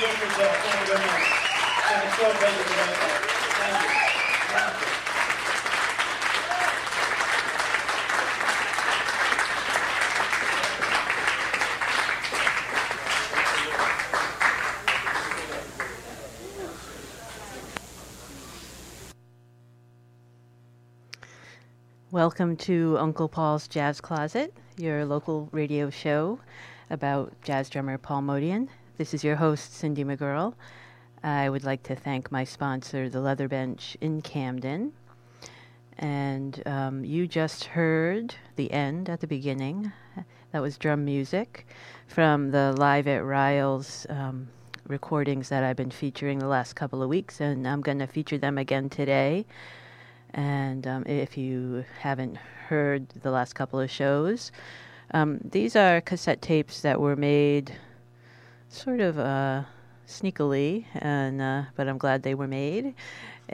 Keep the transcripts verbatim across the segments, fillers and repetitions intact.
Thank you very much. Thank you very much. Thank you so much. Thank you. Thank you. Welcome to Uncle Paul's Jazz Closet, your local radio show about jazz drummer Paul Motian. This is your host, Cindy McGurl. I would like to thank my sponsor, The Leather Bench in Camden. And um, you just heard the end at the beginning. That was drum music from the Live at Ryles um, recordings that I've been featuring the last couple of weeks, and I'm going to feature them again today. And um, if you haven't heard the last couple of shows, um, these are cassette tapes that were made sort of uh, sneakily, and uh, but I'm glad they were made.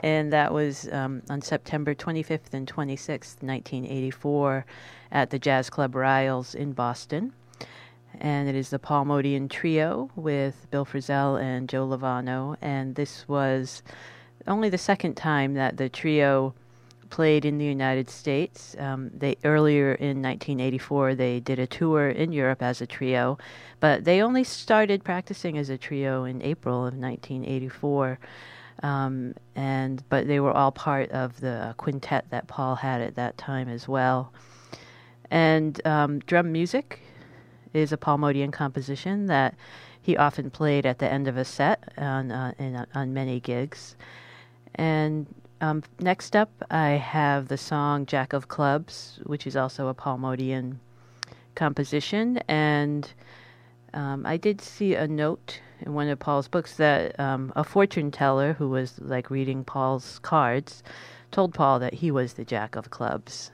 And that was um, on September twenty-fifth and twenty-sixth, nineteen eighty-four, at the Jazz Club Ryles in Boston. And it is the Paul Motian Trio with Bill Frisell and Joe Lovano. And this was only the second time that the trio played in the United States. Um, they earlier in nineteen eighty-four, they did a tour in Europe as a trio, but they only started practicing as a trio in April of nineteen eighty-four. Um, and but they were all part of the quintet that Paul had at that time as well. And um, drum music is a Paul Motian composition that he often played at the end of a set on uh, in, uh, on many gigs. And Um, next up, I have the song Jack of Clubs, which is also a Paul Motian composition. And um, I did see a note in one of Paul's books that um, a fortune teller who was like reading Paul's cards told Paul that he was the Jack of Clubs.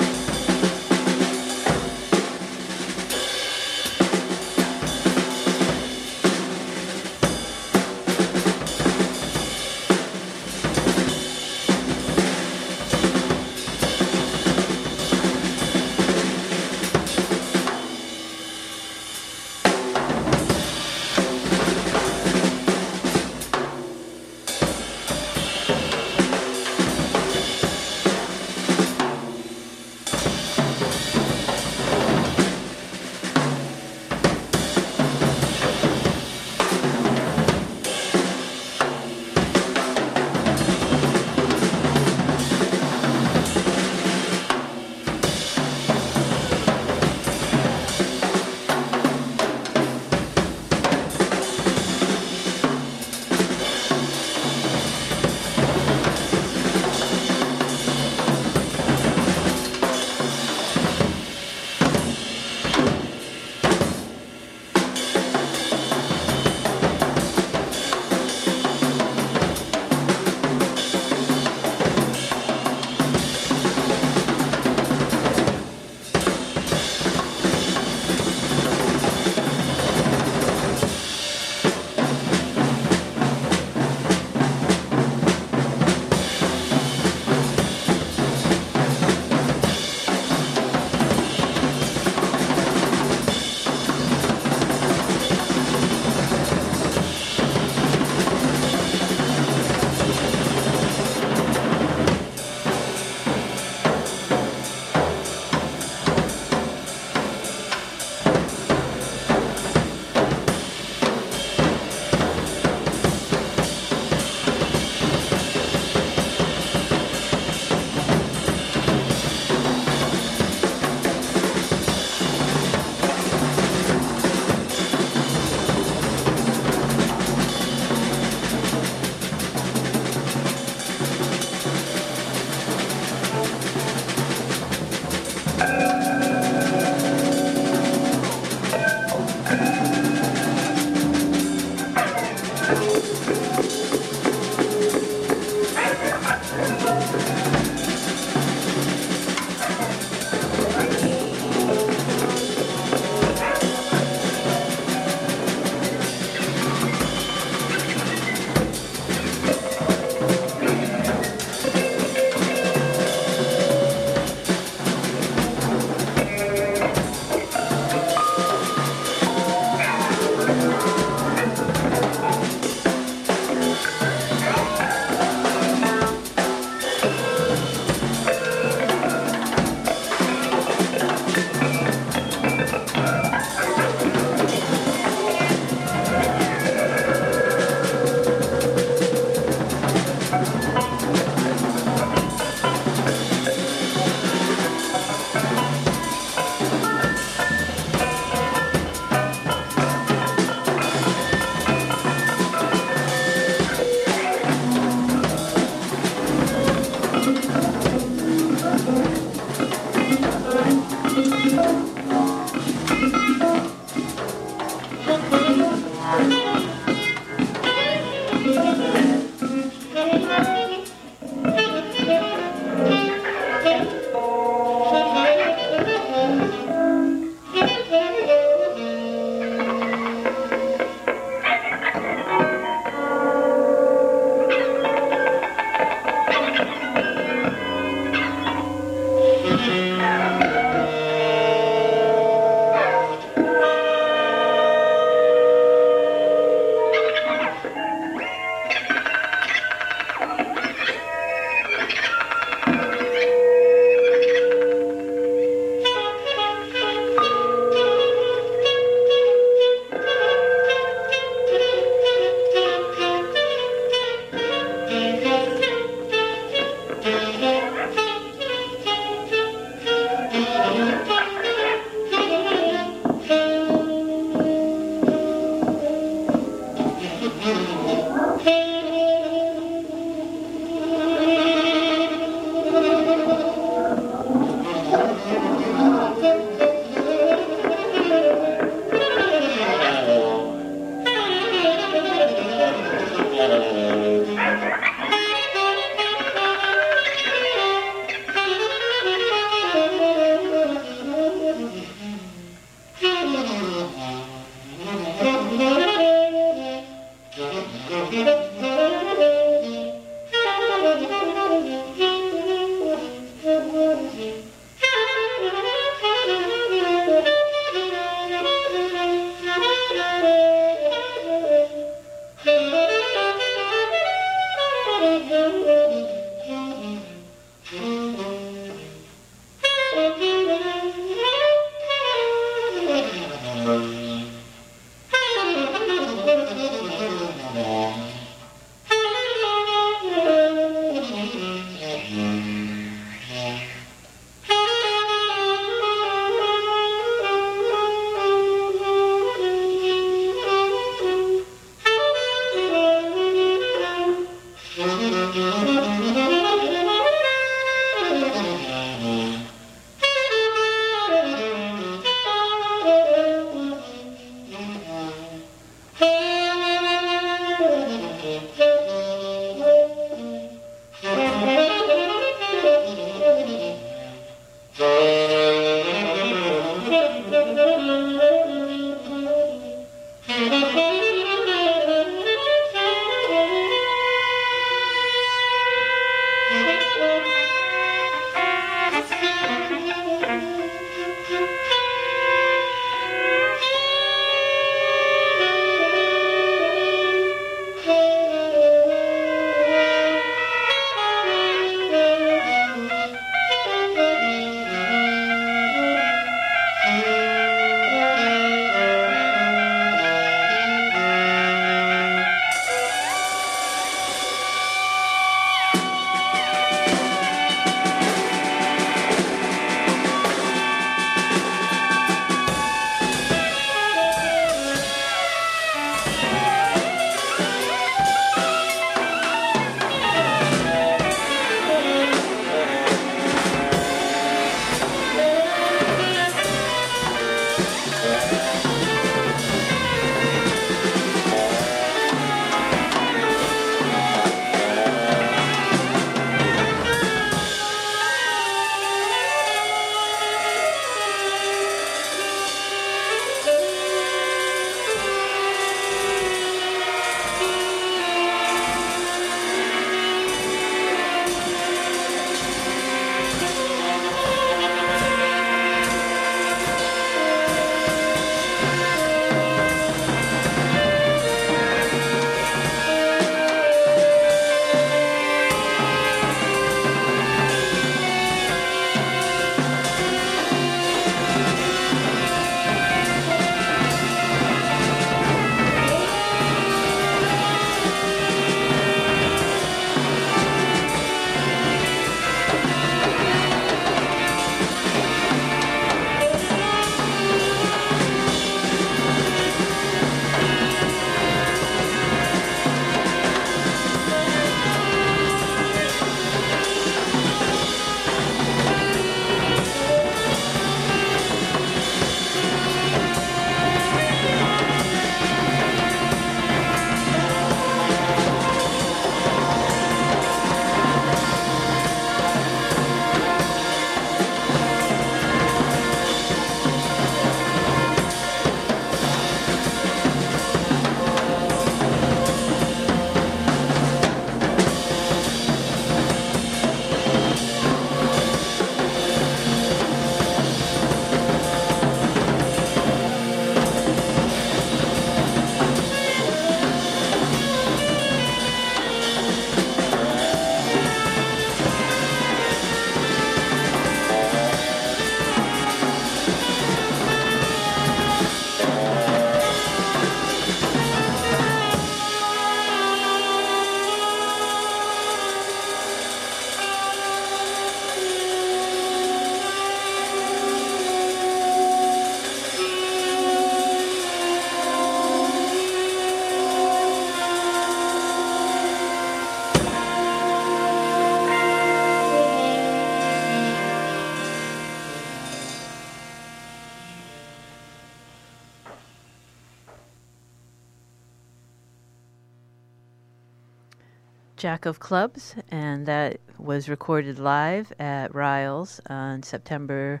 Jack of Clubs, and that was recorded live at Ryles on September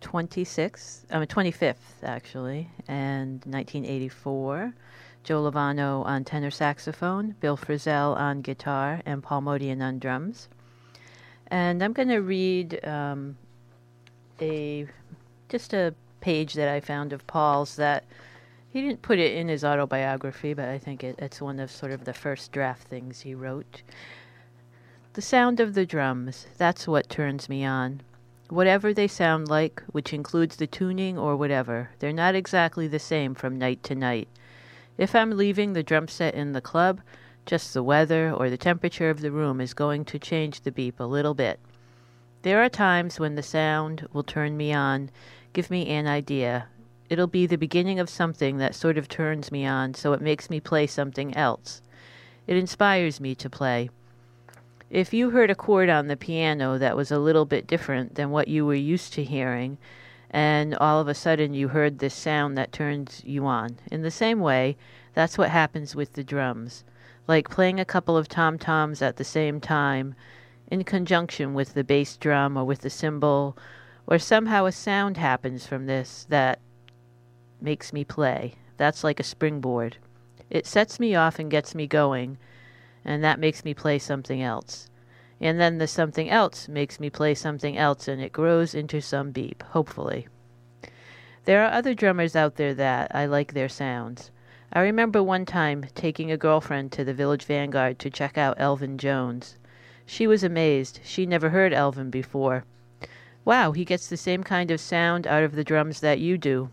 twenty-sixth, I mean twenty-fifth, actually, and nineteen eighty-four. Joe Lovano on tenor saxophone, Bill Frisell on guitar, and Paul Motian on drums. And I'm going to read um, a just a page that I found of Paul's that he didn't put it in his autobiography, but I think it, it's one of sort of the first draft things he wrote. The sound of the drums, that's what turns me on. Whatever they sound like, which includes the tuning or whatever, they're not exactly the same from night to night. If I'm leaving the drum set in the club, just the weather or the temperature of the room is going to change the beep a little bit. There are times when the sound will turn me on, give me an idea. It'll be the beginning of something that sort of turns me on, so it makes me play something else. It inspires me to play. If you heard a chord on the piano that was a little bit different than what you were used to hearing, and all of a sudden you heard this sound that turns you on. In the same way, that's what happens with the drums. Like playing a couple of tom-toms at the same time, in conjunction with the bass drum or with the cymbal, or somehow a sound happens from this that makes me play. That's like a springboard. It sets me off and gets me going, and that makes me play something else. And then the something else makes me play something else, and it grows into some beep, hopefully. There are other drummers out there that I like their sounds. I remember one time taking a girlfriend to the Village Vanguard to check out Elvin Jones. She was amazed. She never heard Elvin before. Wow, he gets the same kind of sound out of the drums that you do.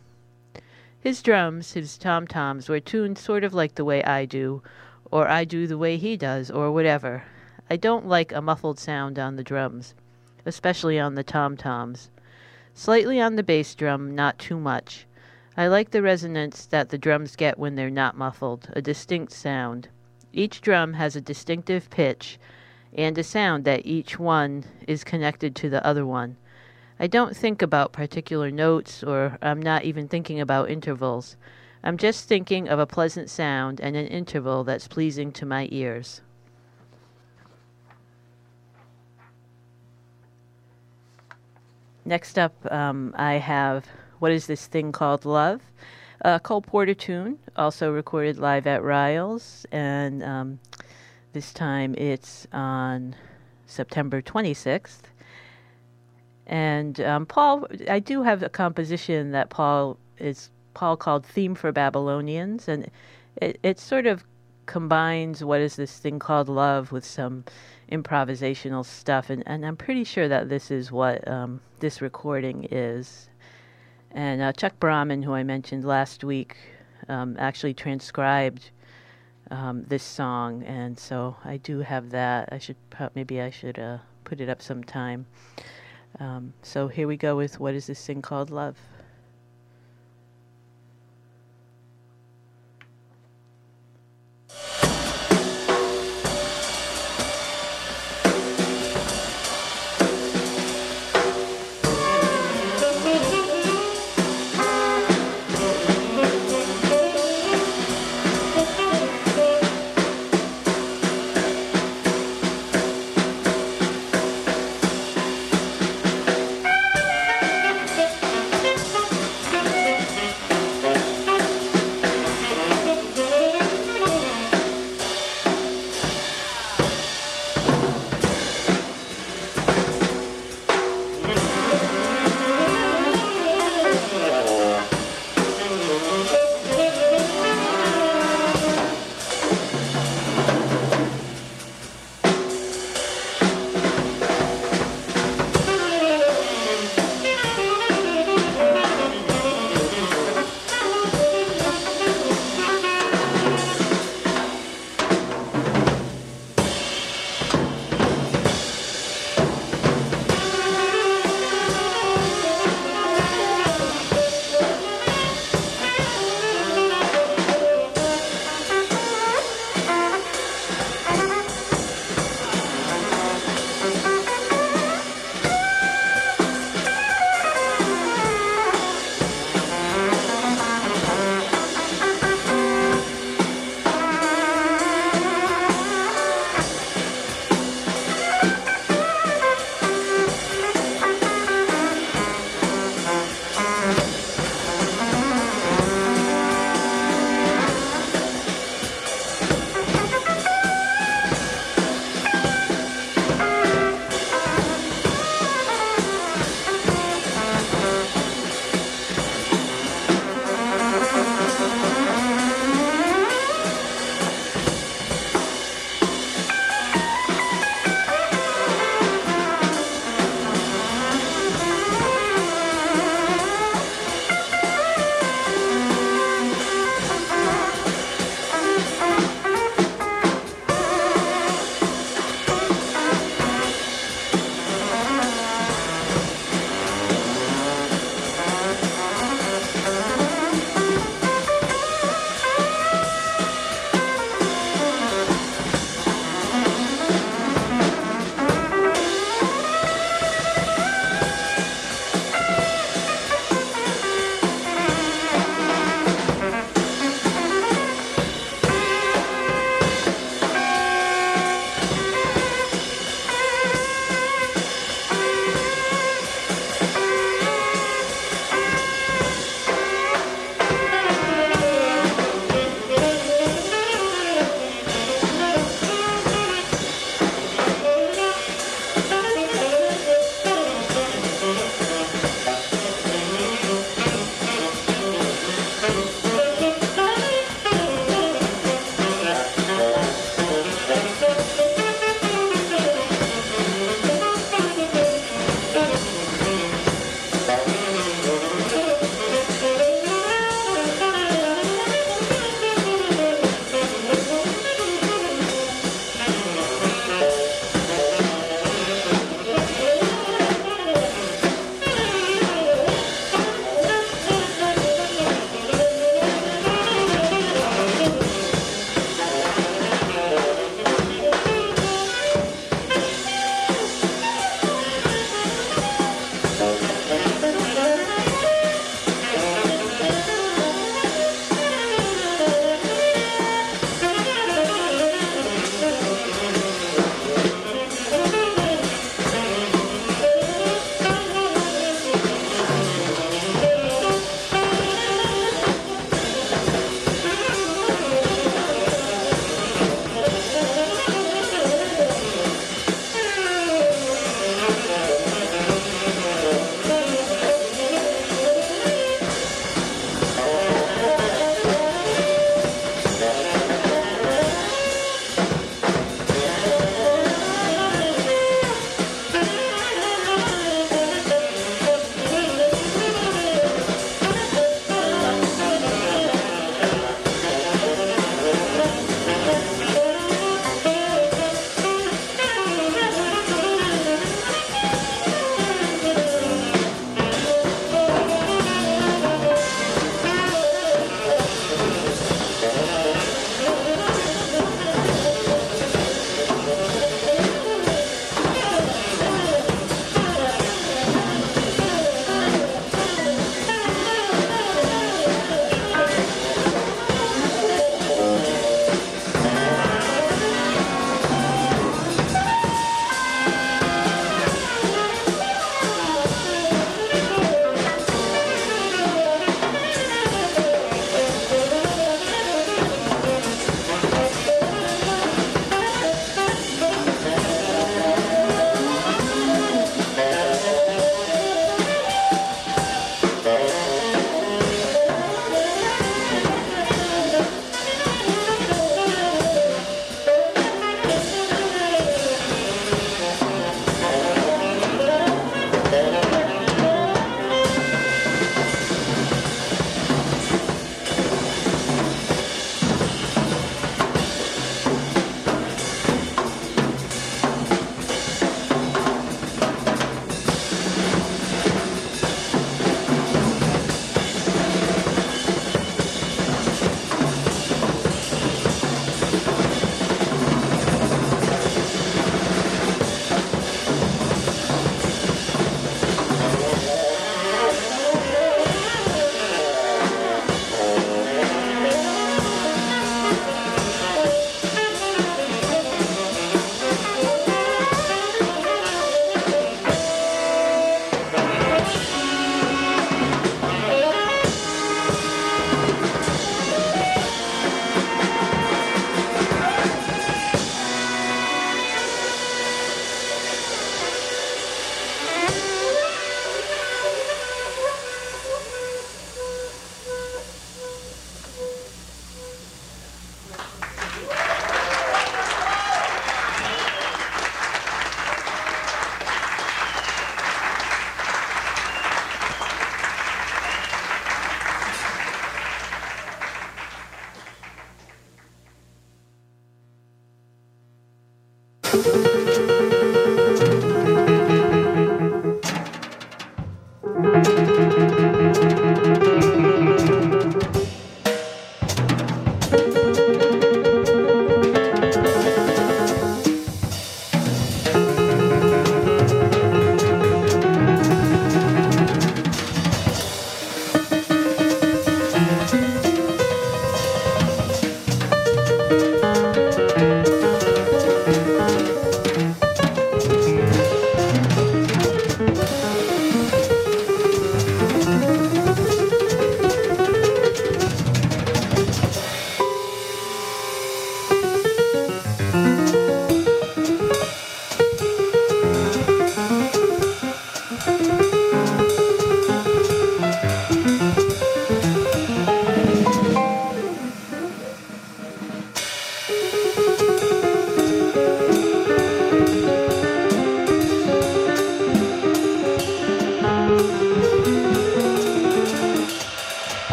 His drums, his tom-toms, were tuned sort of like the way I do, or I do the way he does, or whatever. I don't like a muffled sound on the drums, especially on the tom-toms. Slightly on the bass drum, not too much. I like the resonance that the drums get when they're not muffled, a distinct sound. Each drum has a distinctive pitch, and a sound that each one is connected to the other one. I don't think about particular notes, or I'm not even thinking about intervals. I'm just thinking of a pleasant sound and an interval that's pleasing to my ears. Next up, um, I have What Is This Thing Called Love? A Cole Porter tune, also recorded live at Ryles, and um, this time it's on September twenty-sixth. And um, Paul, I do have a composition that Paul is Paul called Theme for Babylonians, and it, it sort of combines What Is This Thing Called Love with some improvisational stuff, and, and I'm pretty sure that this is what um, this recording is. And uh, Chuck Brahman, who I mentioned last week, um, actually transcribed um, this song, and so I do have that. I should maybe I should uh, put it up sometime. Um, so here we go with What Is This Thing Called Love?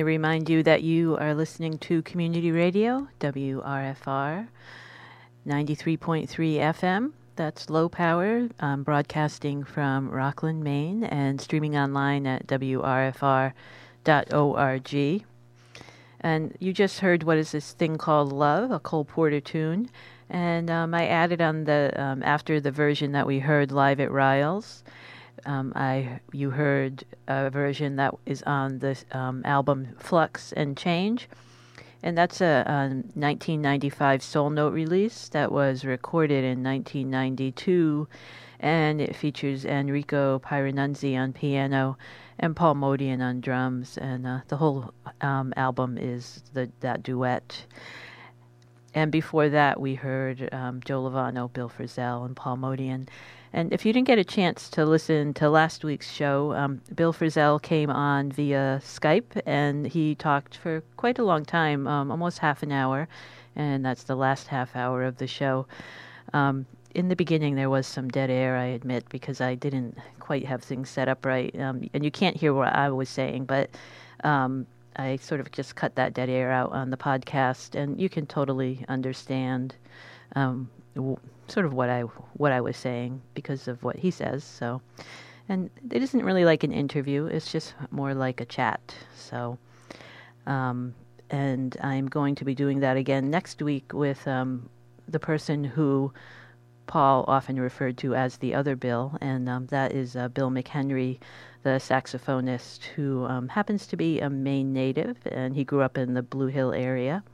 Remind you that you are listening to Community Radio, W R F R, ninety-three point three F M. That's low power, um, broadcasting from Rockland, Maine, and streaming online at W R F R dot org. And you just heard What Is This Thing Called Love, a Cole Porter tune. And um, I added on the, um, after the version that we heard live at Ryles, Um, I you heard a version that is on this um, album Flux and Change, and that's a, a nineteen ninety-five Soul Note release that was recorded in nineteen ninety-two, and it features Enrico Pieranunzi on piano and Paul Motian on drums, and uh, the whole um, album is the, that duet. And before that, we heard um, Joe Lovano, Bill Frisell, and Paul Motian. And if you didn't get a chance to listen to last week's show, um, Bill Frisell came on via Skype, and he talked for quite a long time, um, almost half an hour, and that's the last half hour of the show. Um, in the beginning, there was some dead air, I admit, because I didn't quite have things set up right, um, and you can't hear what I was saying, but um, I sort of just cut that dead air out on the podcast, and you can totally understand um, w- sort of what I what I was saying because of what he says. So, and it isn't really like an interview; it's just more like a chat. So, um, and I'm going to be doing that again next week with um, the person who Paul often referred to as the other Bill, and um, that is uh, Bill McHenry, the saxophonist who um, happens to be a Maine native, and he grew up in the Blue Hill area.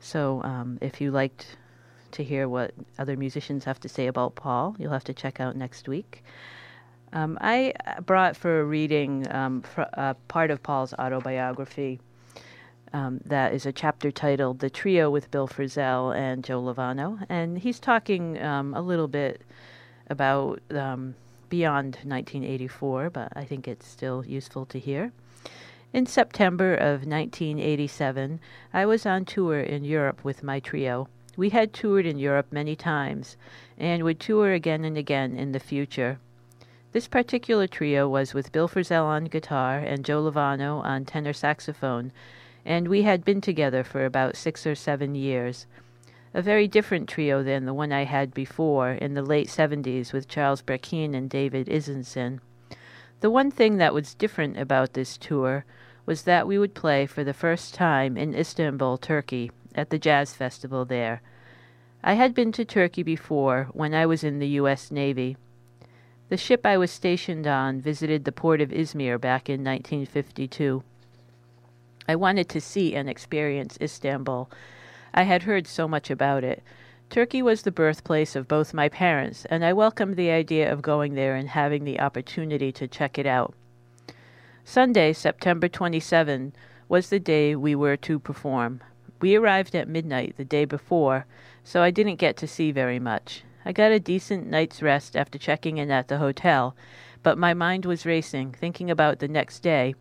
So, um, if you liked to hear what other musicians have to say about Paul, you'll have to check out next week. Um, I brought for a reading um, fr- uh, part of Paul's autobiography um, that is a chapter titled The Trio with Bill Frisell and Joe Lovano, and he's talking um, a little bit about um, beyond nineteen eighty-four, but I think it's still useful to hear. In September of nineteen eighty-seven, I was on tour in Europe with my trio. We had toured in Europe many times, and would tour again and again in the future. This particular trio was with Bill Frisell on guitar and Joe Lovano on tenor saxophone, and we had been together for about six or seven years. A very different trio than the one I had before in the late seventies with Charles Brekin and David Isensen. The one thing that was different about this tour was that we would play for the first time in Istanbul, Turkey, at the jazz festival there. I had been to Turkey before when I was in the U S Navy. The ship I was stationed on visited the port of Izmir back in nineteen fifty-two. I wanted to see and experience Istanbul. I had heard so much about it. Turkey was the birthplace of both my parents, and I welcomed the idea of going there and having the opportunity to check it out. Sunday, September twenty-seventh, was the day we were to perform. We arrived at midnight the day before, so I didn't get to see very much. I got a decent night's rest after checking in at the hotel, but my mind was racing, thinking about the next day,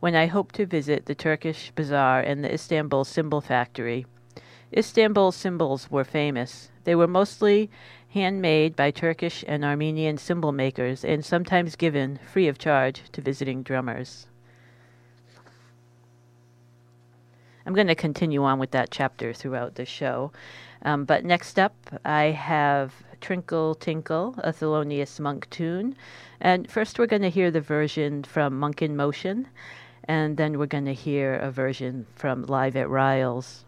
when I hoped to visit the Turkish Bazaar and the Istanbul Cymbal Factory. Istanbul cymbals were famous. They were mostly handmade by Turkish and Armenian cymbal makers and sometimes given, free of charge, to visiting drummers. I'm going to continue on with that chapter throughout the show. Um, but next up, I have Trinkle Tinkle, a Thelonious Monk tune. And first we're going to hear the version from Monk in Motion, and then we're going to hear a version from Live at Ryles.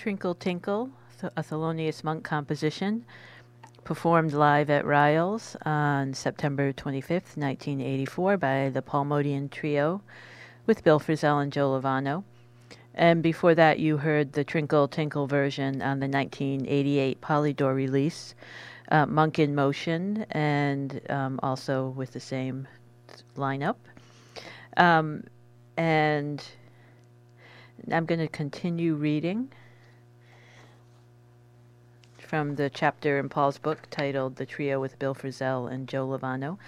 Trinkle Tinkle, a Thelonious Monk composition, performed live at Ryles on September twenty-fifth, nineteen eighty-four by the Paul Motian Trio with Bill Frisell and Joe Lovano. And before that, you heard the Trinkle Tinkle version on the nineteen eighty-eight Polydor release, uh, Monk in Motion, and um, also with the same lineup. Um, and I'm going to continue reading from the chapter in Paul's book titled The Trio with Bill Frisell and Joe Lovano.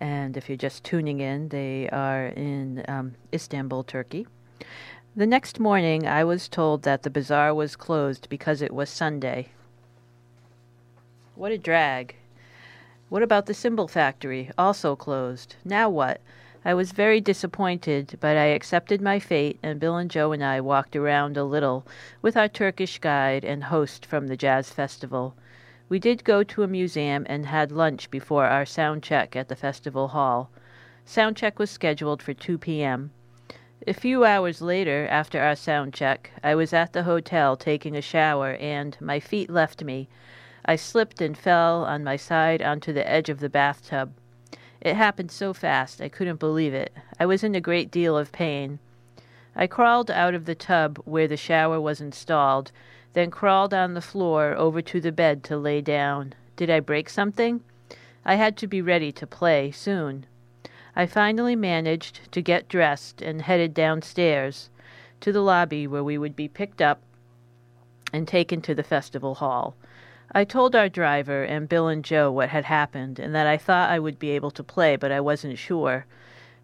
And if you're just tuning in, they are in um, Istanbul, Turkey. The next morning, I was told that the bazaar was closed because it was Sunday. What a drag. What about the cymbal factory? Also closed. Now what? I was very disappointed, but I accepted my fate, and Bill and Joe and I walked around a little with our Turkish guide and host from the jazz festival. We did go to a museum and had lunch before our sound check at the festival hall. Sound check was scheduled for two p.m. A few hours later, after our sound check, I was at the hotel taking a shower, and my feet left me. I slipped and fell on my side onto the edge of the bathtub. It happened so fast, I couldn't believe it. I was in a great deal of pain. I crawled out of the tub where the shower was installed, then crawled on the floor over to the bed to lay down. Did I break something? I had to be ready to play soon. I finally managed to get dressed and headed downstairs to the lobby where we would be picked up and taken to the festival hall. I told our driver and Bill and Joe what had happened and that I thought I would be able to play, but I wasn't sure.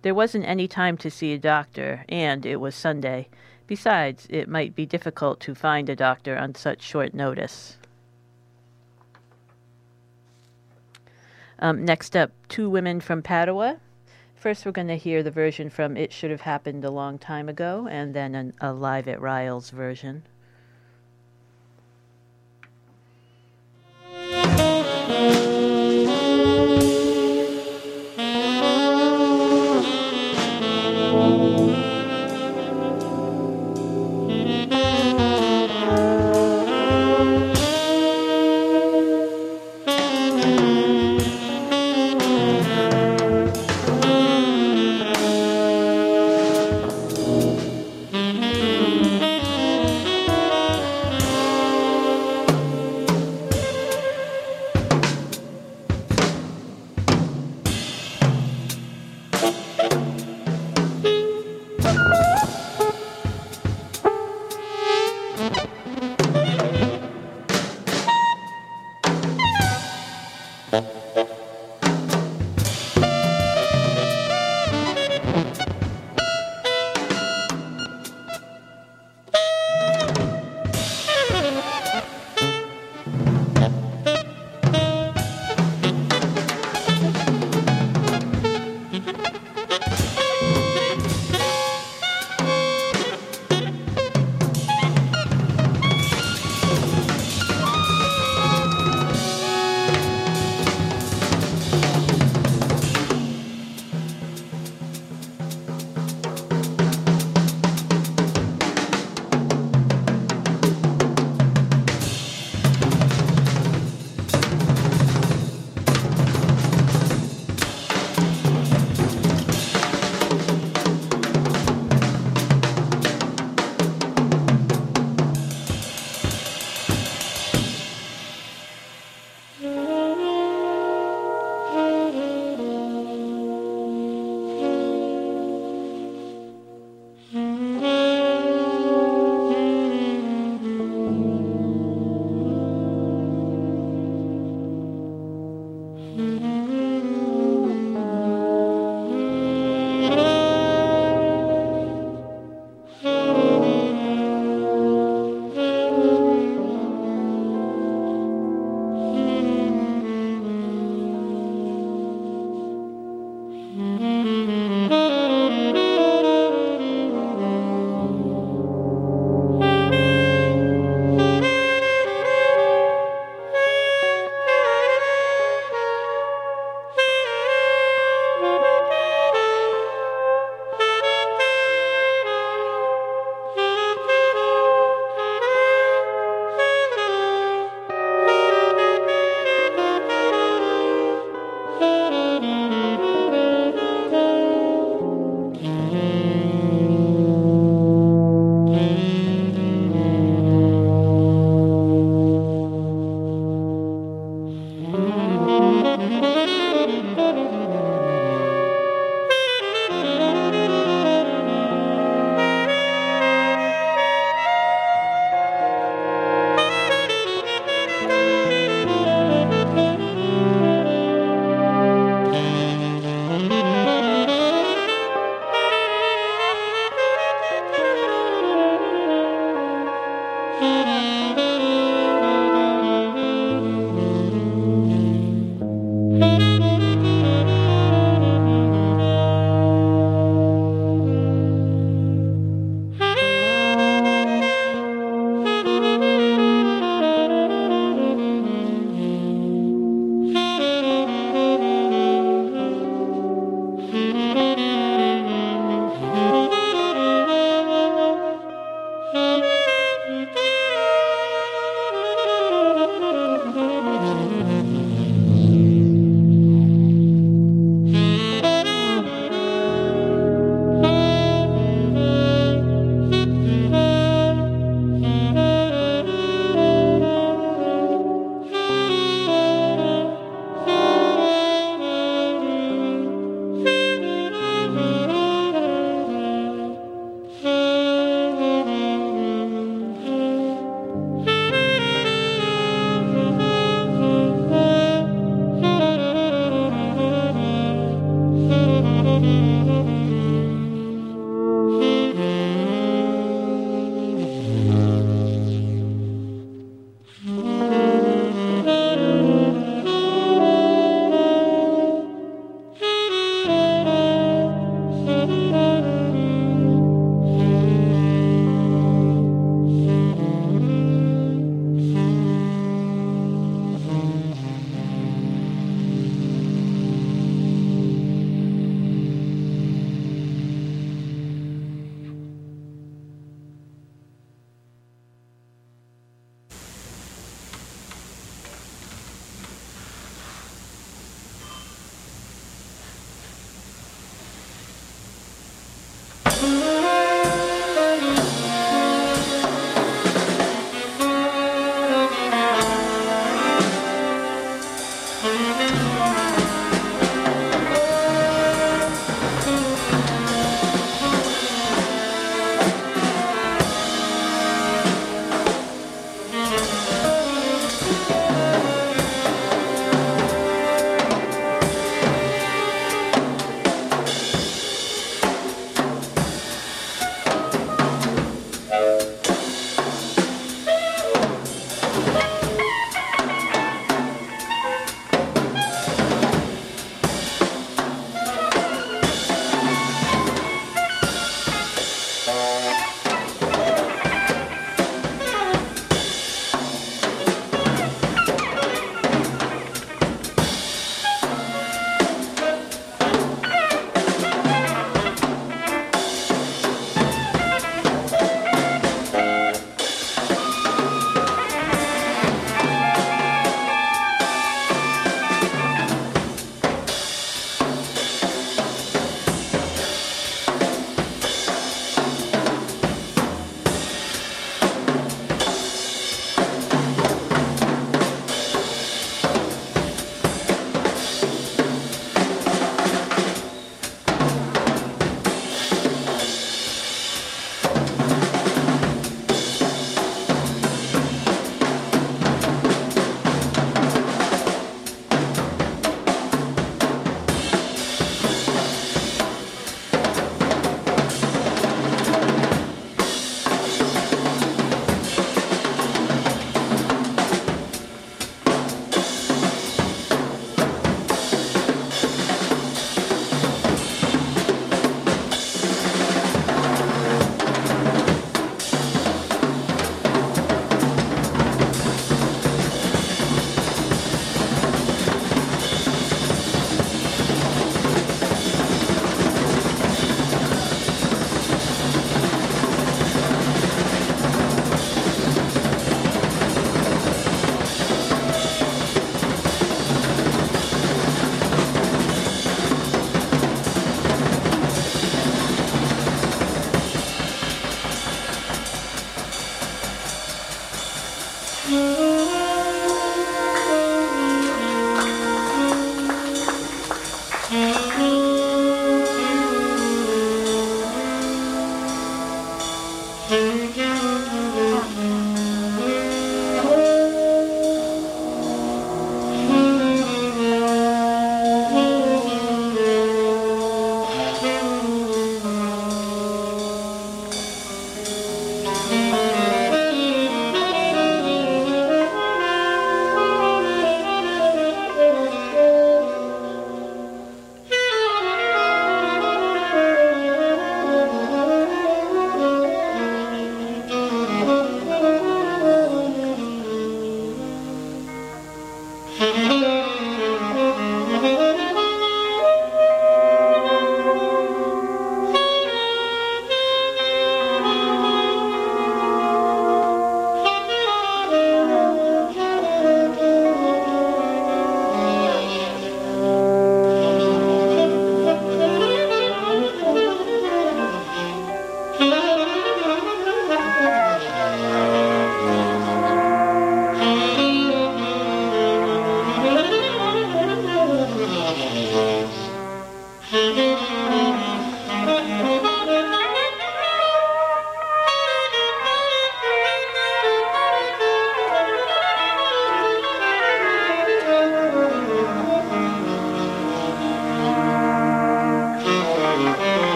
There wasn't any time to see a doctor, and it was Sunday. Besides, it might be difficult to find a doctor on such short notice. Um, next up, Two Women from Padua. First, we're going to hear the version from It Should Have Happened a Long Time Ago, and then an, a Live at Ryles version.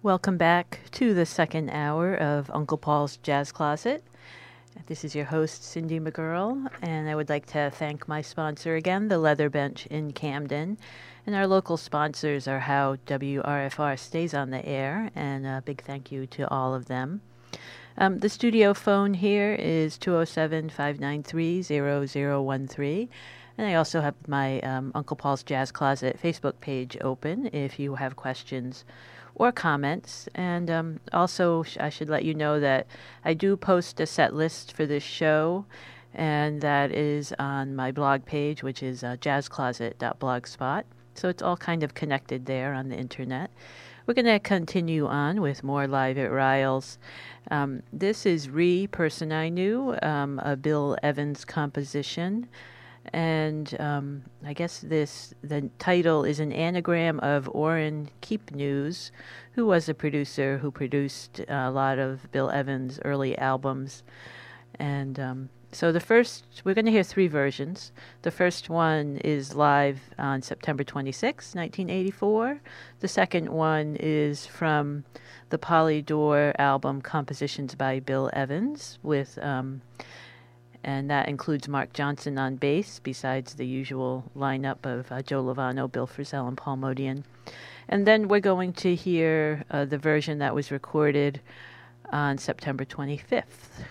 Welcome back to the second hour of Uncle Paul's Jazz Closet. This is your host, Cindy McGurl, and I would like to thank my sponsor again, The Leather Bench in Camden. And our local sponsors are how W R F R stays on the air, and a big thank you to all of them. Um, the studio phone here is two oh seven, five nine three, zero zero one three. And I also have my um, Uncle Paul's Jazz Closet Facebook page open if you have questions or comments. And um, also sh- I should let you know that I do post a set list for this show, and that is on my blog page, which is uh, jazz closet dot blogspot. So it's all kind of connected there on the internet. We're going to continue on with more Live at Ryles. Um, this is Re, Person I Knew, um, a Bill Evans composition. And um, I guess this the title is an anagram of Orrin Keepnews, who was a producer who produced a lot of Bill Evans' early albums. And um, so the first, we're going to hear three versions. The first one is live on September twenty-sixth, nineteen eighty-four. The second one is from the Polydor album Compositions by Bill Evans with... Um, And that includes Mark Johnson on bass, besides the usual lineup of uh, Joe Lovano, Bill Frisell, and Paul Motian. And then we're going to hear uh, the version that was recorded on September twenty-fifth.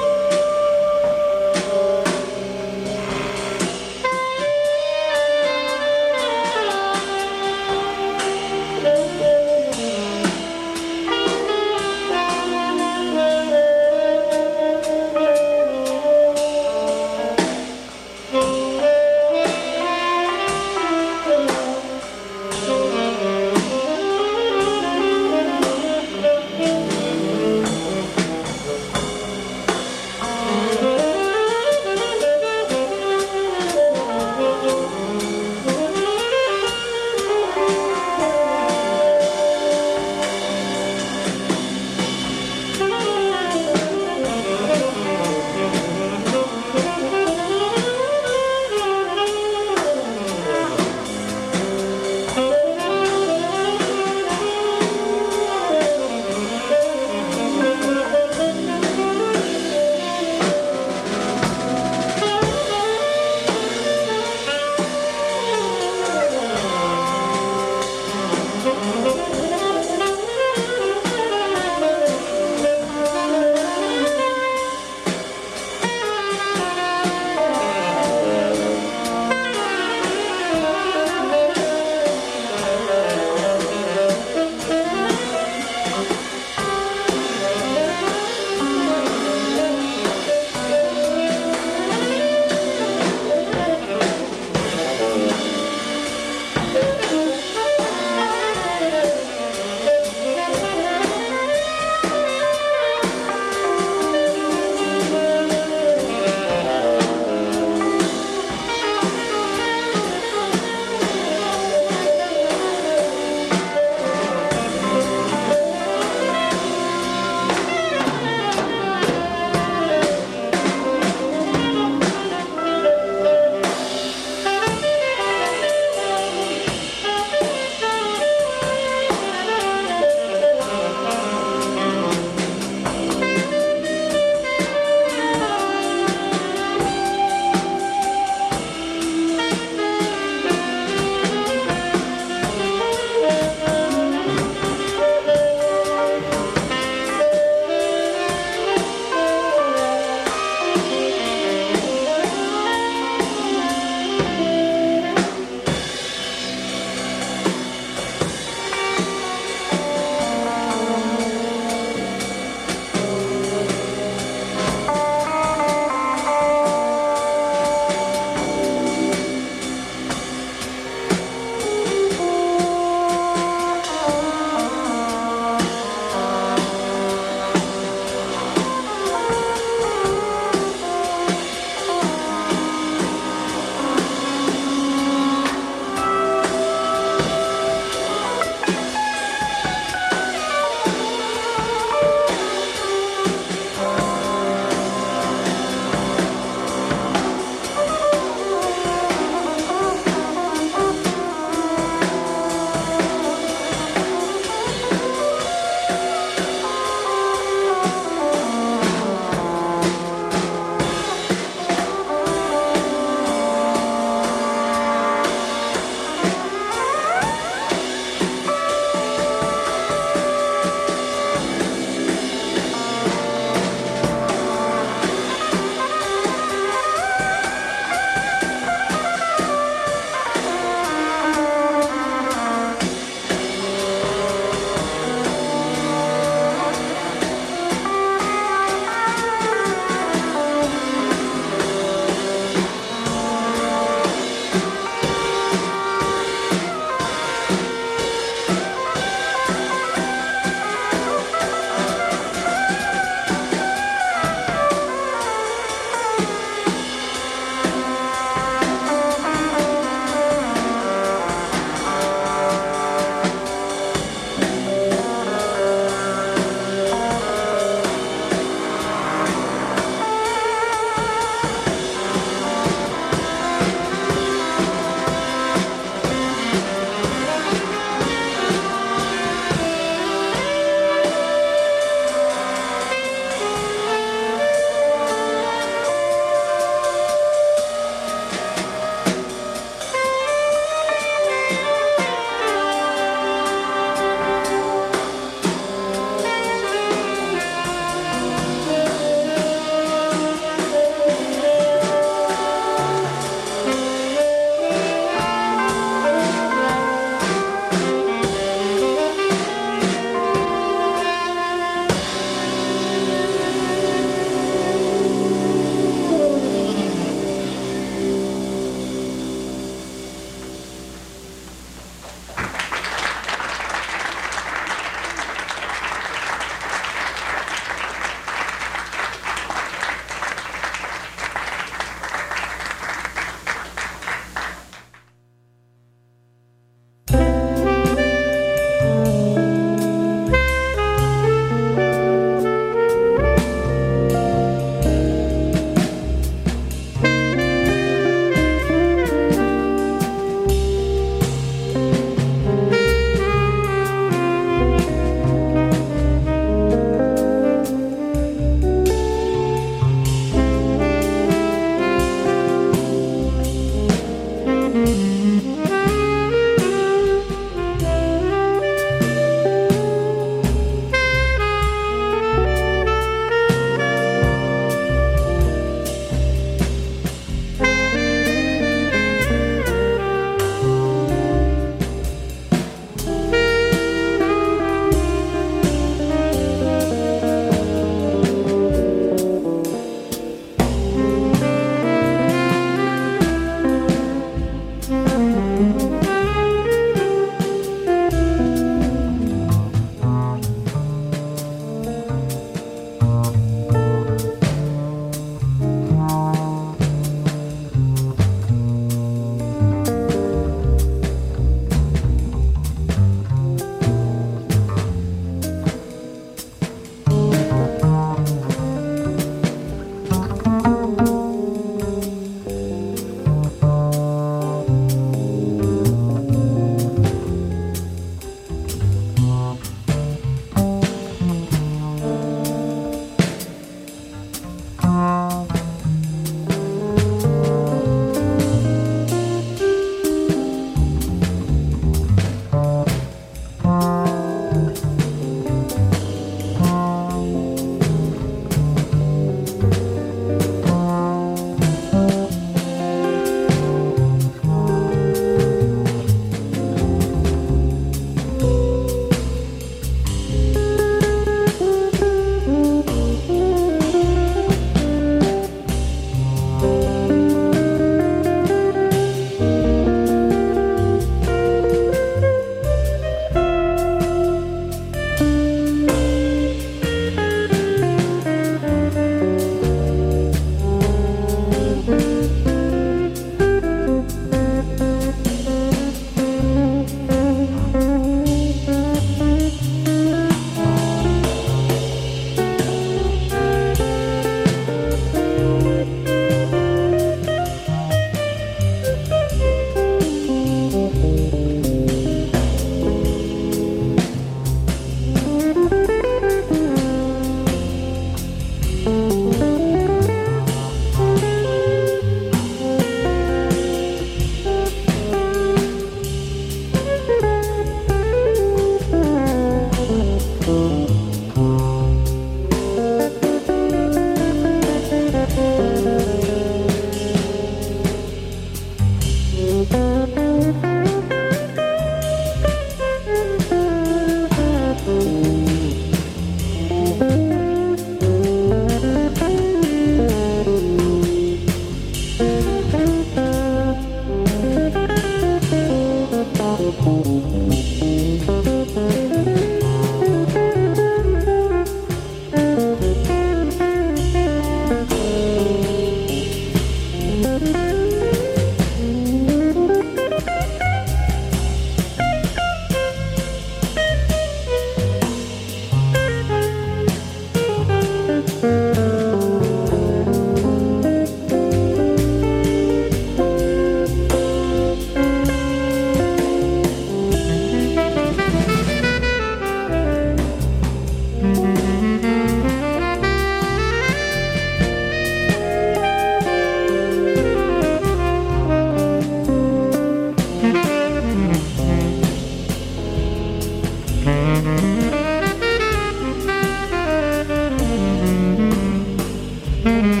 Mm-hmm.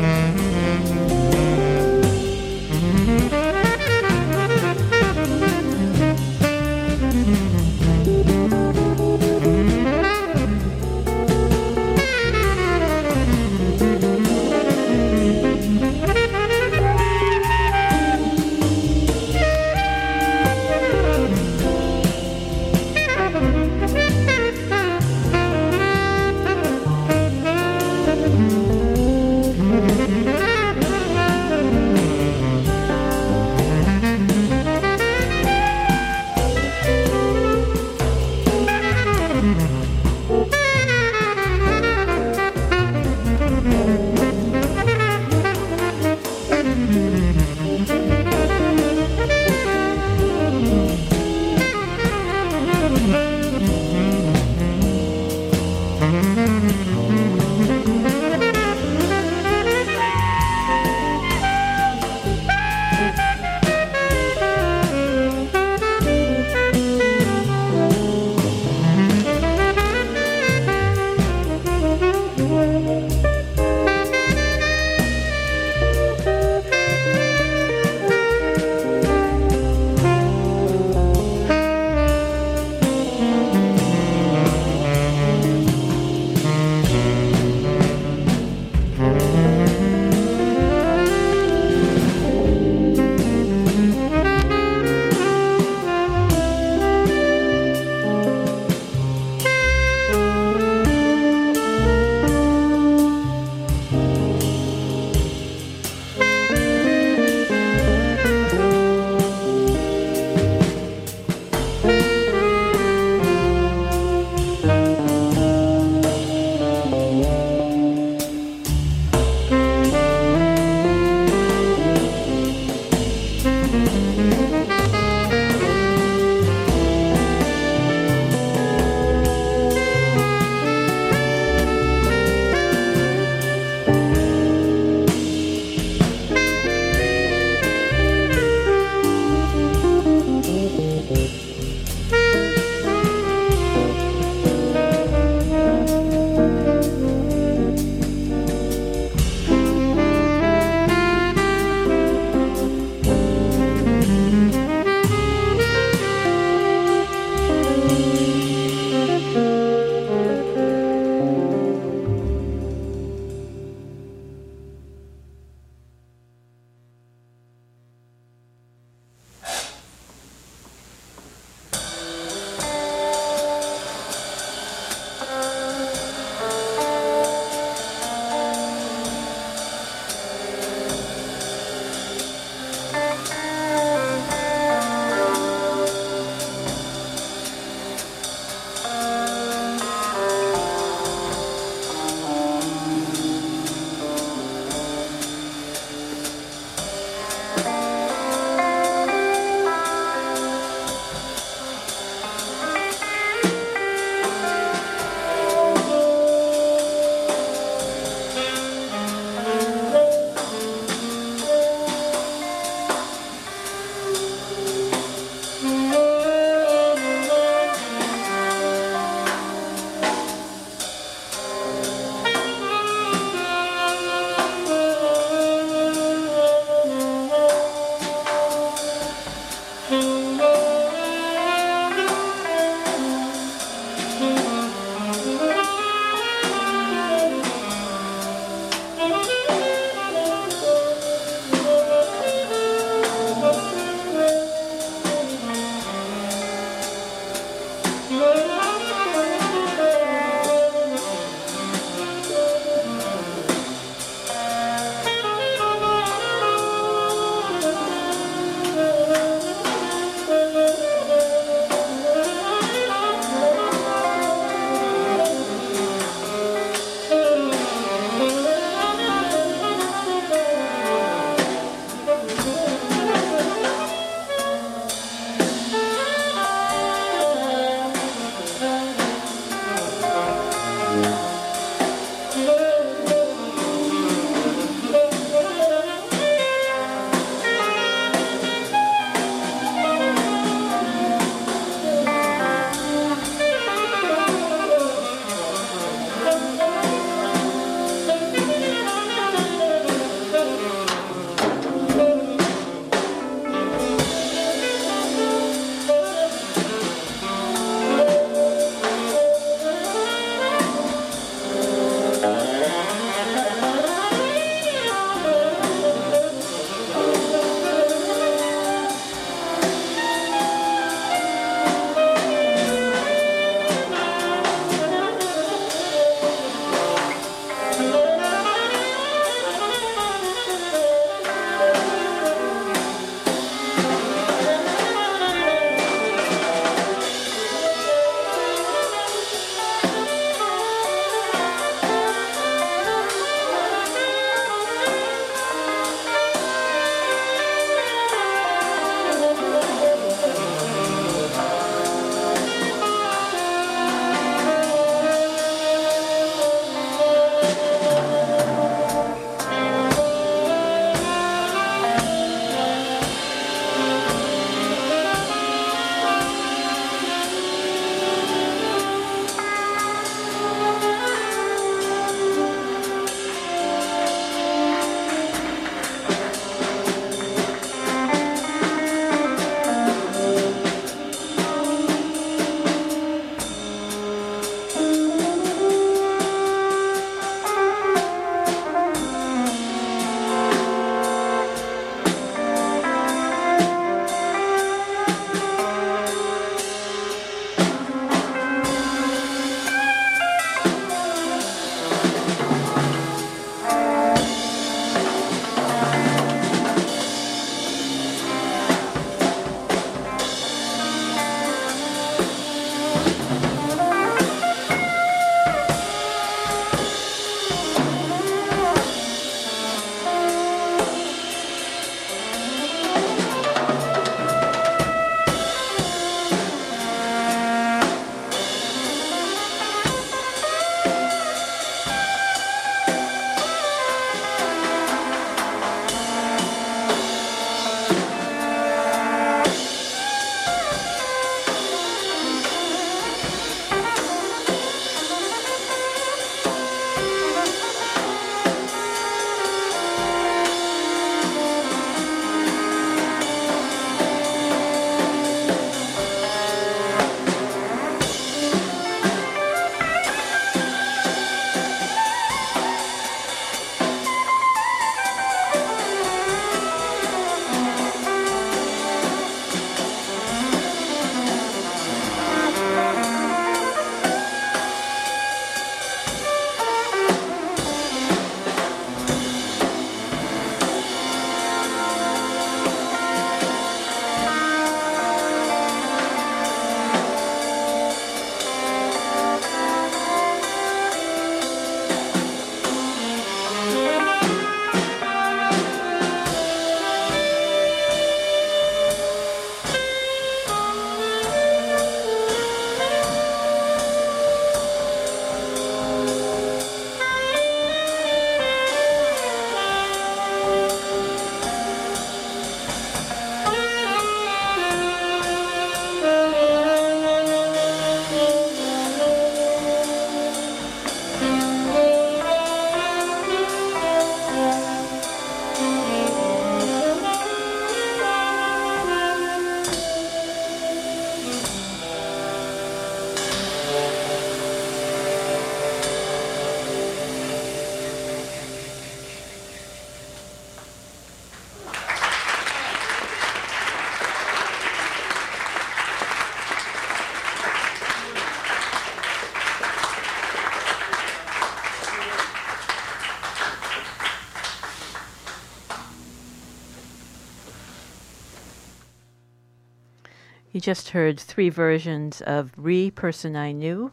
You just heard three versions of Re, Person I Knew,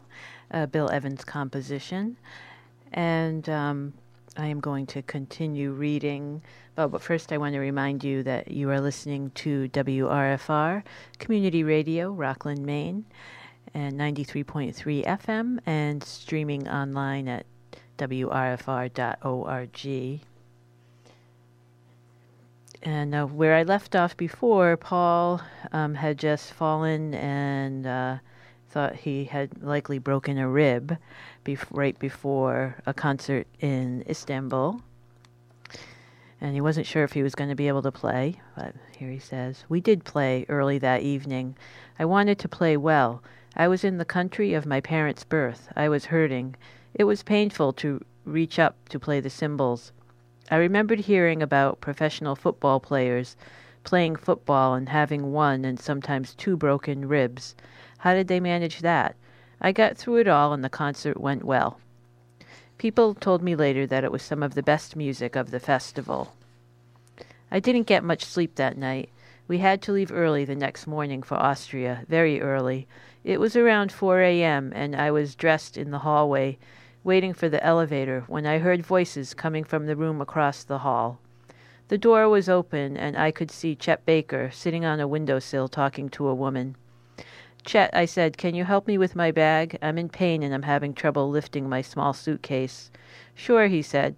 uh, Bill Evans' composition. And um, I am going to continue reading. Oh, but first I want to remind you that you are listening to W R F R, Community Radio, Rockland, Maine, and ninety-three point three F M, and streaming online at W R F R dot org. And uh, where I left off before, Paul um, had just fallen and uh, thought he had likely broken a rib bef- right before a concert in Istanbul. And he wasn't sure if he was going to be able to play, but here he says, "We did play early that evening. I wanted to play well. I was in the country of my parents' birth. I was hurting. It was painful to reach up to play the cymbals. I remembered hearing about professional football players playing football and having one and sometimes two broken ribs. How did they manage that? I got through it all and the concert went well. People told me later that it was some of the best music of the festival. I didn't get much sleep that night. We had to leave early the next morning for Austria, very early. It was around four a.m. and I was dressed in the hallway waiting for the elevator when I heard voices coming from the room across the hall. The door was open, and I could see Chet Baker sitting on a windowsill talking to a woman. Chet, I said, can you help me with my bag? I'm in pain, and I'm having trouble lifting my small suitcase. Sure, he said.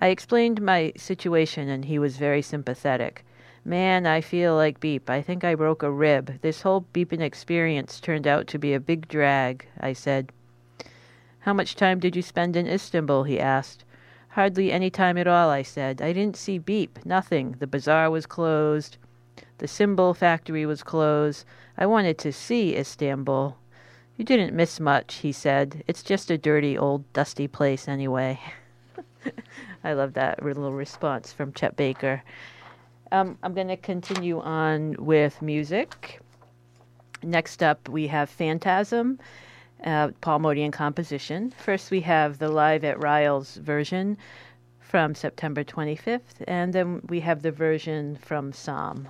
I explained my situation, and he was very sympathetic. Man, I feel like beep. I think I broke a rib. This whole beeping experience turned out to be a big drag, I said. How much time did you spend in Istanbul? He asked. Hardly any time at all, I said. I didn't see beep, nothing. The bazaar was closed. The cymbal factory was closed. I wanted to see Istanbul. You didn't miss much, he said. It's just a dirty, old, dusty place anyway. I love that little response from Chet Baker. Um, I'm going to continue on with music. Next up, we have Phantasm. Uh, Paul Motian composition. First we have the Live at Ryles version from September twenty-fifth, and then we have the version from Psalm.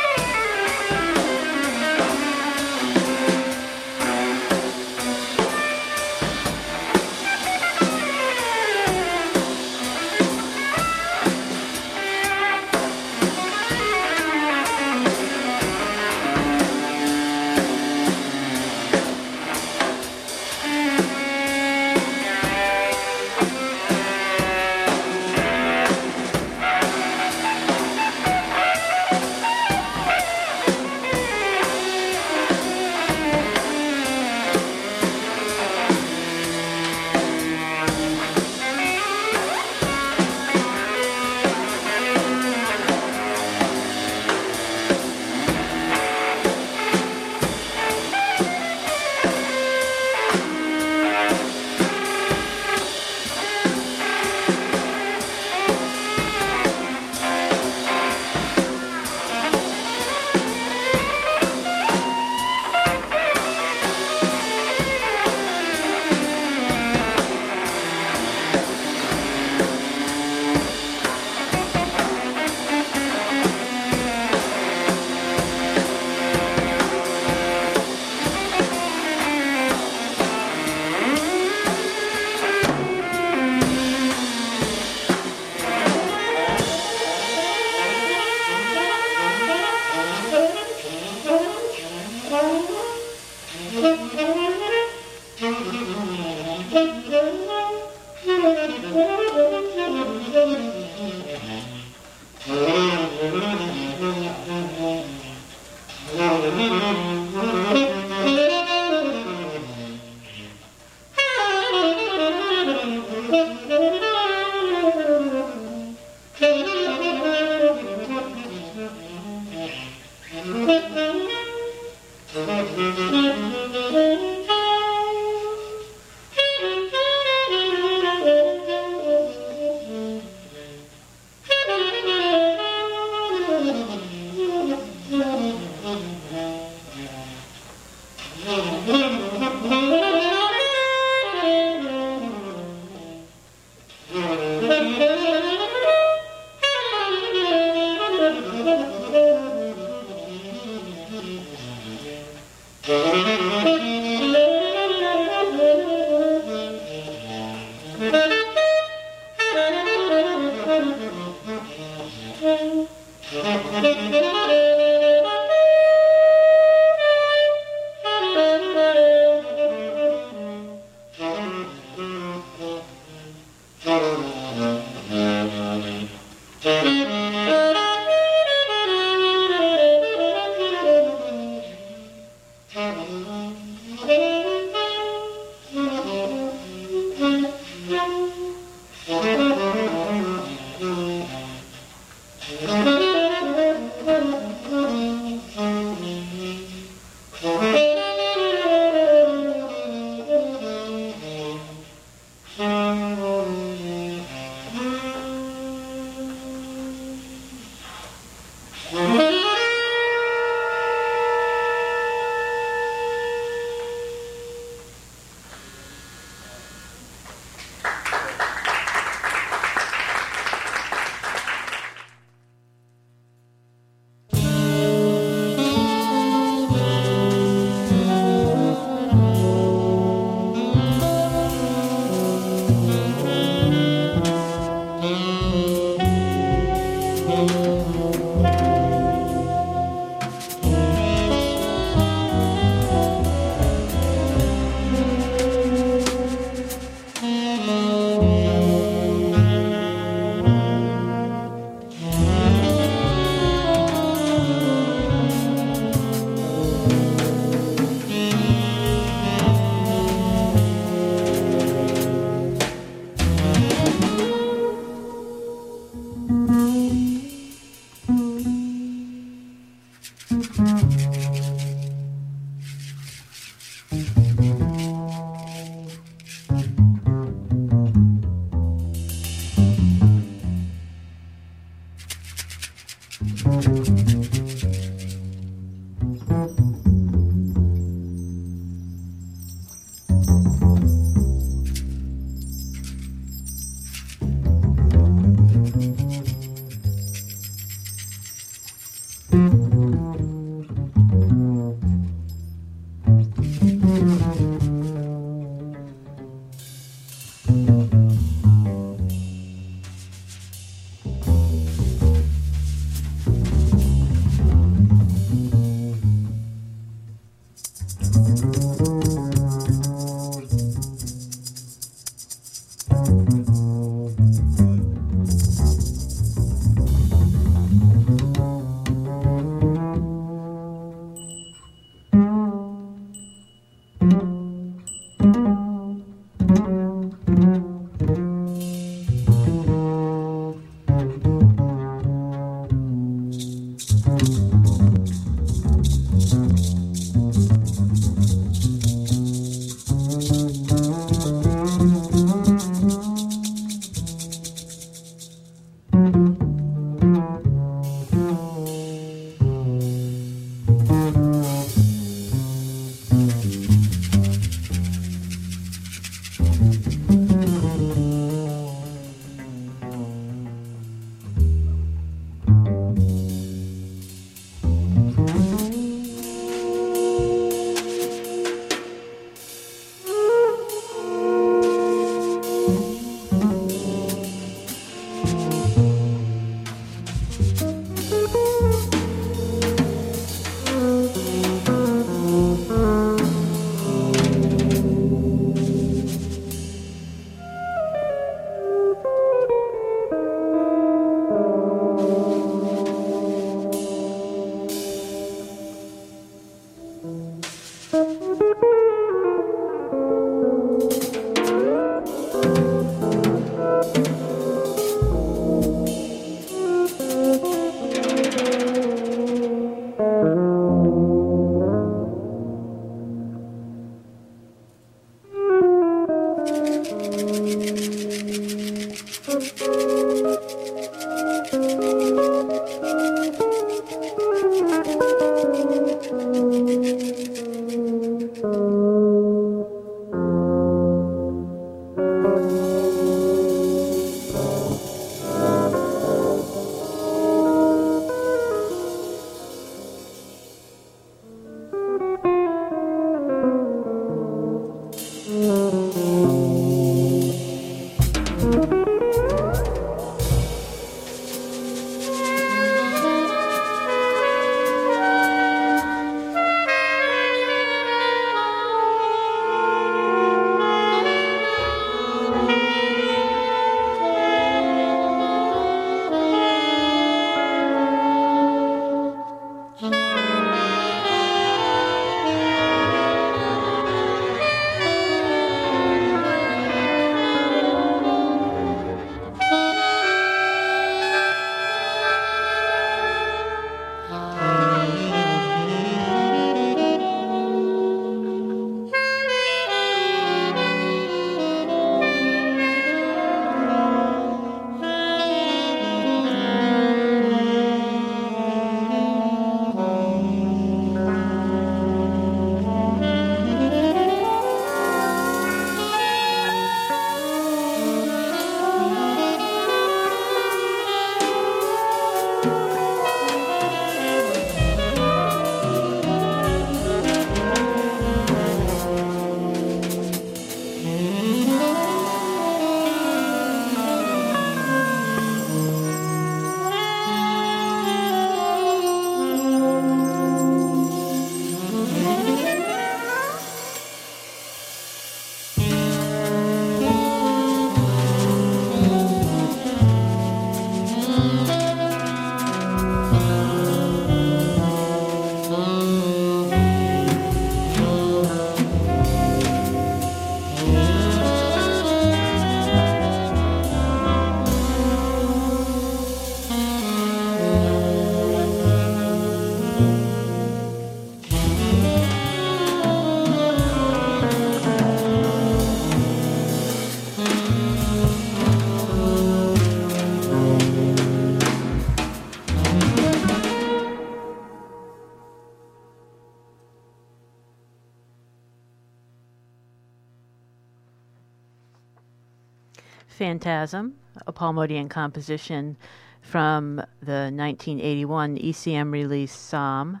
Phantasm, a Paul Motian composition from the nineteen eighty-one E C M release Psalm,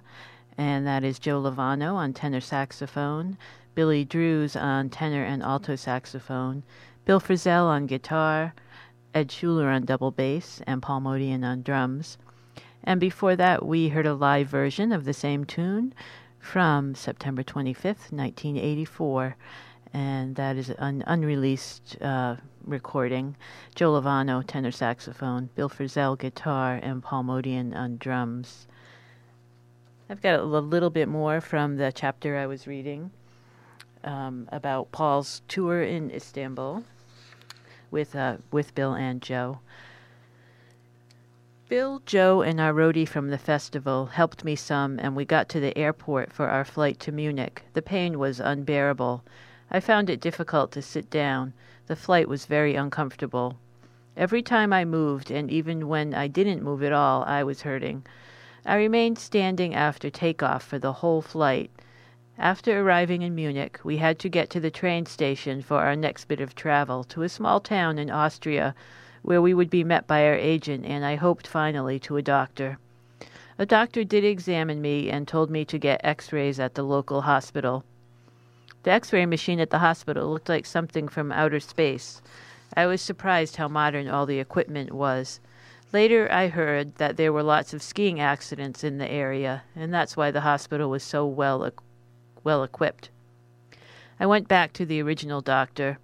and that is Joe Lovano on tenor saxophone, Billy Drews on tenor and alto saxophone, Bill Frisell on guitar, Ed Schuler on double bass, and Paul Motian on drums. And before that, we heard a live version of the same tune from September twenty-fifth, nineteen eighty-four, and that is an unreleased uh, recording. Joe Lovano, tenor saxophone, Bill Frisell, guitar, and Paul Motian on drums. I've got a little bit more from the chapter I was reading Um, about Paul's tour in Istanbul with uh, with Bill and Joe. Bill, Joe, and our roadie from the festival helped me some, and we got to the airport for our flight to Munich. The pain was unbearable. I found it difficult to sit down. The flight was very uncomfortable. Every time I moved, and even when I didn't move at all, I was hurting. I remained standing after takeoff for the whole flight. After arriving in Munich, we had to get to the train station for our next bit of travel to a small town in Austria where we would be met by our agent and, I hoped, finally to a doctor. A doctor did examine me and told me to get x-rays at the local hospital. The x-ray machine at the hospital looked like something from outer space. I was surprised how modern all the equipment was. Later, I heard that there were lots of skiing accidents in the area, and that's why the hospital was so well equipped. well equipped. I went back to the original doctor.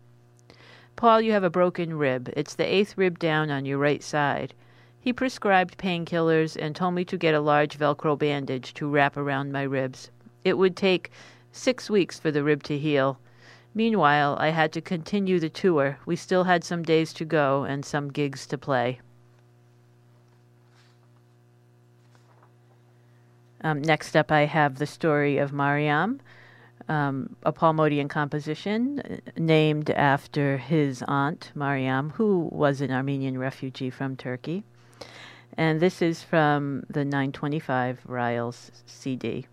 Paul, you have a broken rib. It's the eighth rib down on your right side. He prescribed painkillers and told me to get a large Velcro bandage to wrap around my ribs. It would take six weeks for the rib to heal. Meanwhile, I had to continue the tour. We still had some days to go and some gigs to play. Um, next up, I have the story of Mariam, um, a Paul Motian composition named after his aunt, Mariam, who was an Armenian refugee from Turkey. And this is from the nine twenty-five Ryles C D.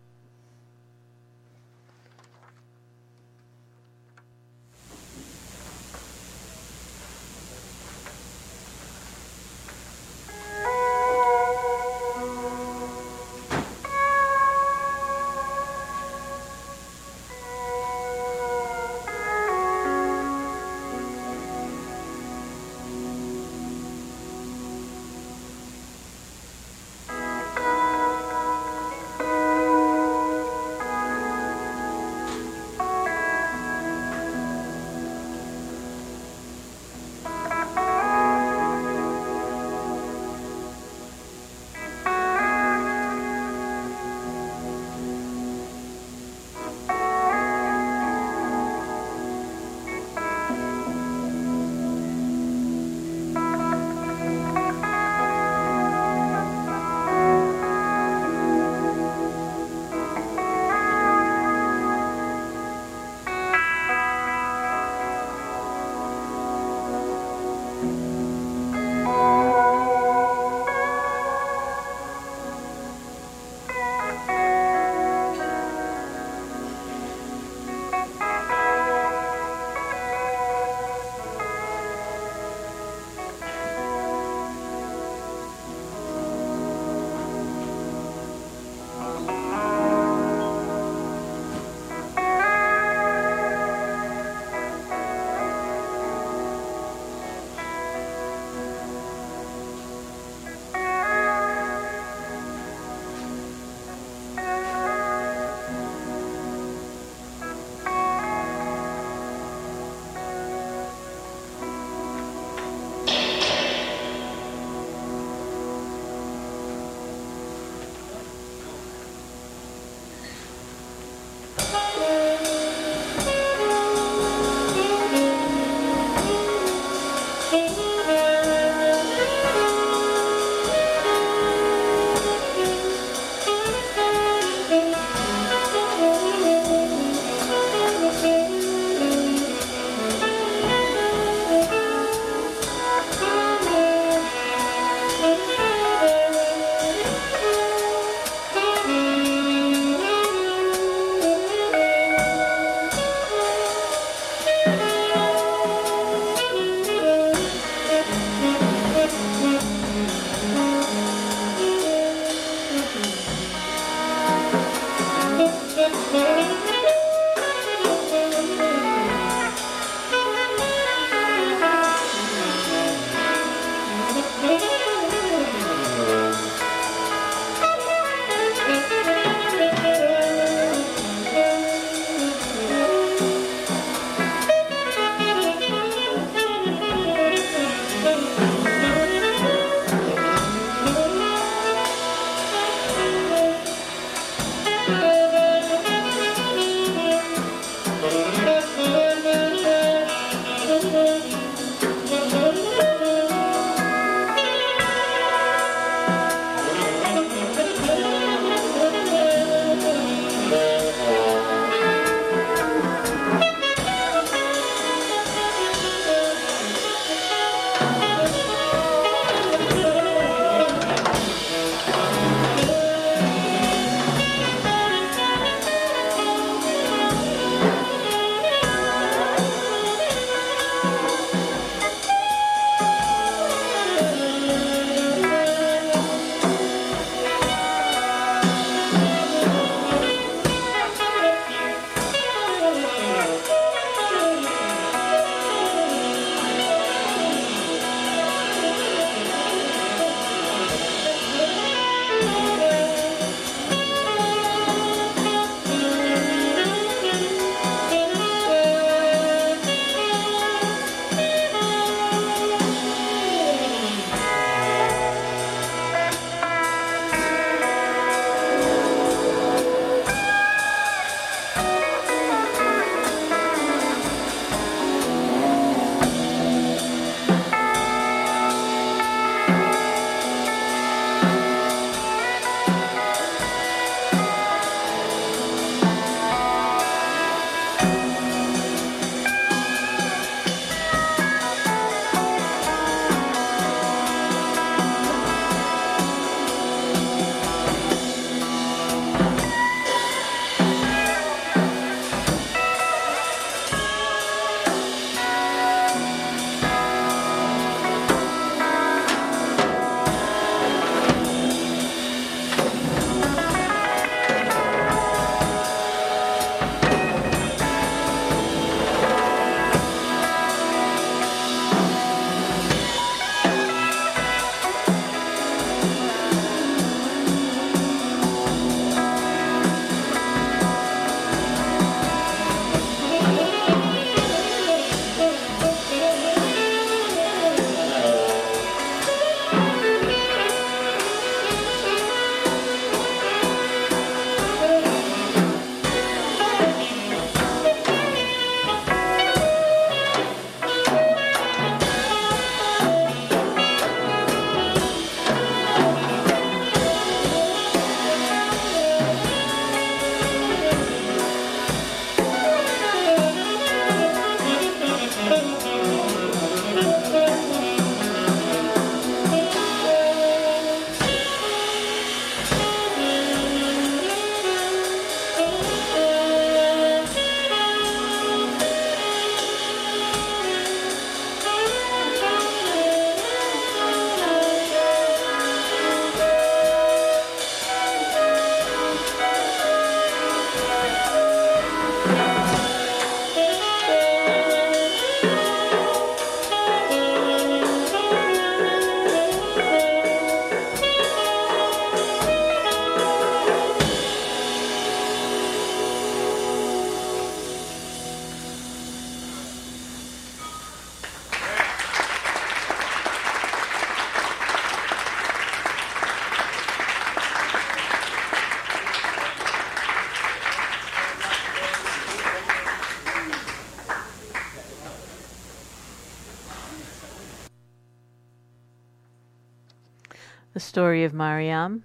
The Story of Mariam,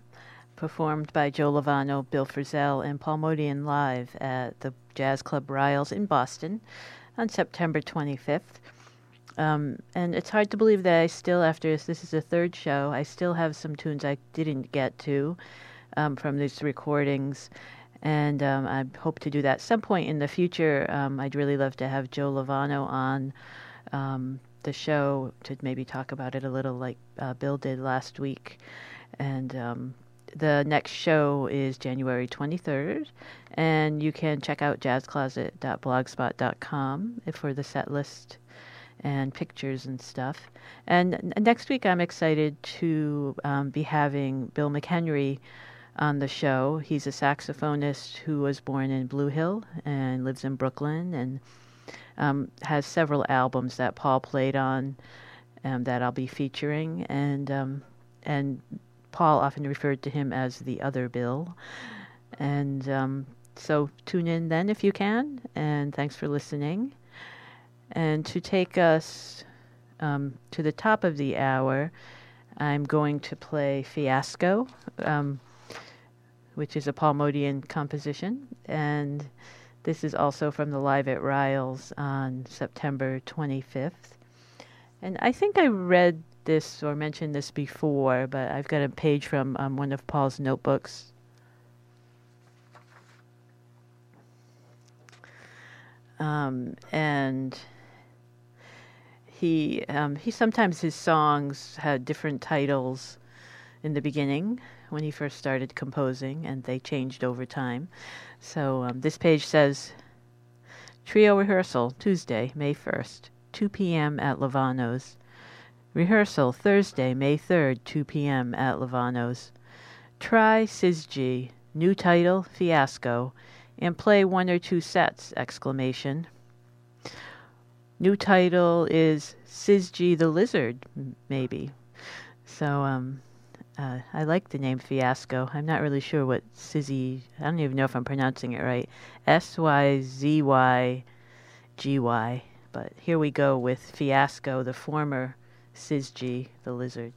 performed by Joe Lovano, Bill Frisell, and Paul Motian live at the Jazz Club Ryles in Boston on September twenty-fifth. Um, and it's hard to believe that I still, after this, this is the third show, I still have some tunes I didn't get to um, from these recordings. And um, I hope to do that some point in the future. Um, I'd really love to have Joe Lovano on um, the show to maybe talk about it a little, like uh, Bill did last week. And um, the next show is January twenty-third. And you can check out jazz closet dot blogspot dot com for the set list and pictures and stuff. And n- next week I'm excited to um, be having Bill McHenry on the show. He's a saxophonist who was born in Blue Hill and lives in Brooklyn, and um, has several albums that Paul played on um, that I'll be featuring. And um, and Paul often referred to him as the other Bill. And um, so tune in then if you can, and thanks for listening. And to take us um, to the top of the hour, I'm going to play Fiasco, um, which is a Paul Motian composition. And this is also from the Live at Ryles on September twenty-fifth. And I think I read this or mentioned this before, but I've got a page from um, one of Paul's notebooks. Um, and... He um, he sometimes his songs had different titles in the beginning when he first started composing, and they changed over time. So um, this page says, Trio Rehearsal, Tuesday, May first, two p.m. at Lovano's. Rehearsal, Thursday, May third, two p.m. at Lovano's. Try Sizgy, new title, Fiasco, and play one or two sets, exclamation. New title is Sizgy the Lizard, maybe. So um, uh, I like the name Fiasco. I'm not really sure what Sizzy, I don't even know if I'm pronouncing it right. S Y Z Y G Y. But here we go with Fiasco, the former Sizgy the Lizard.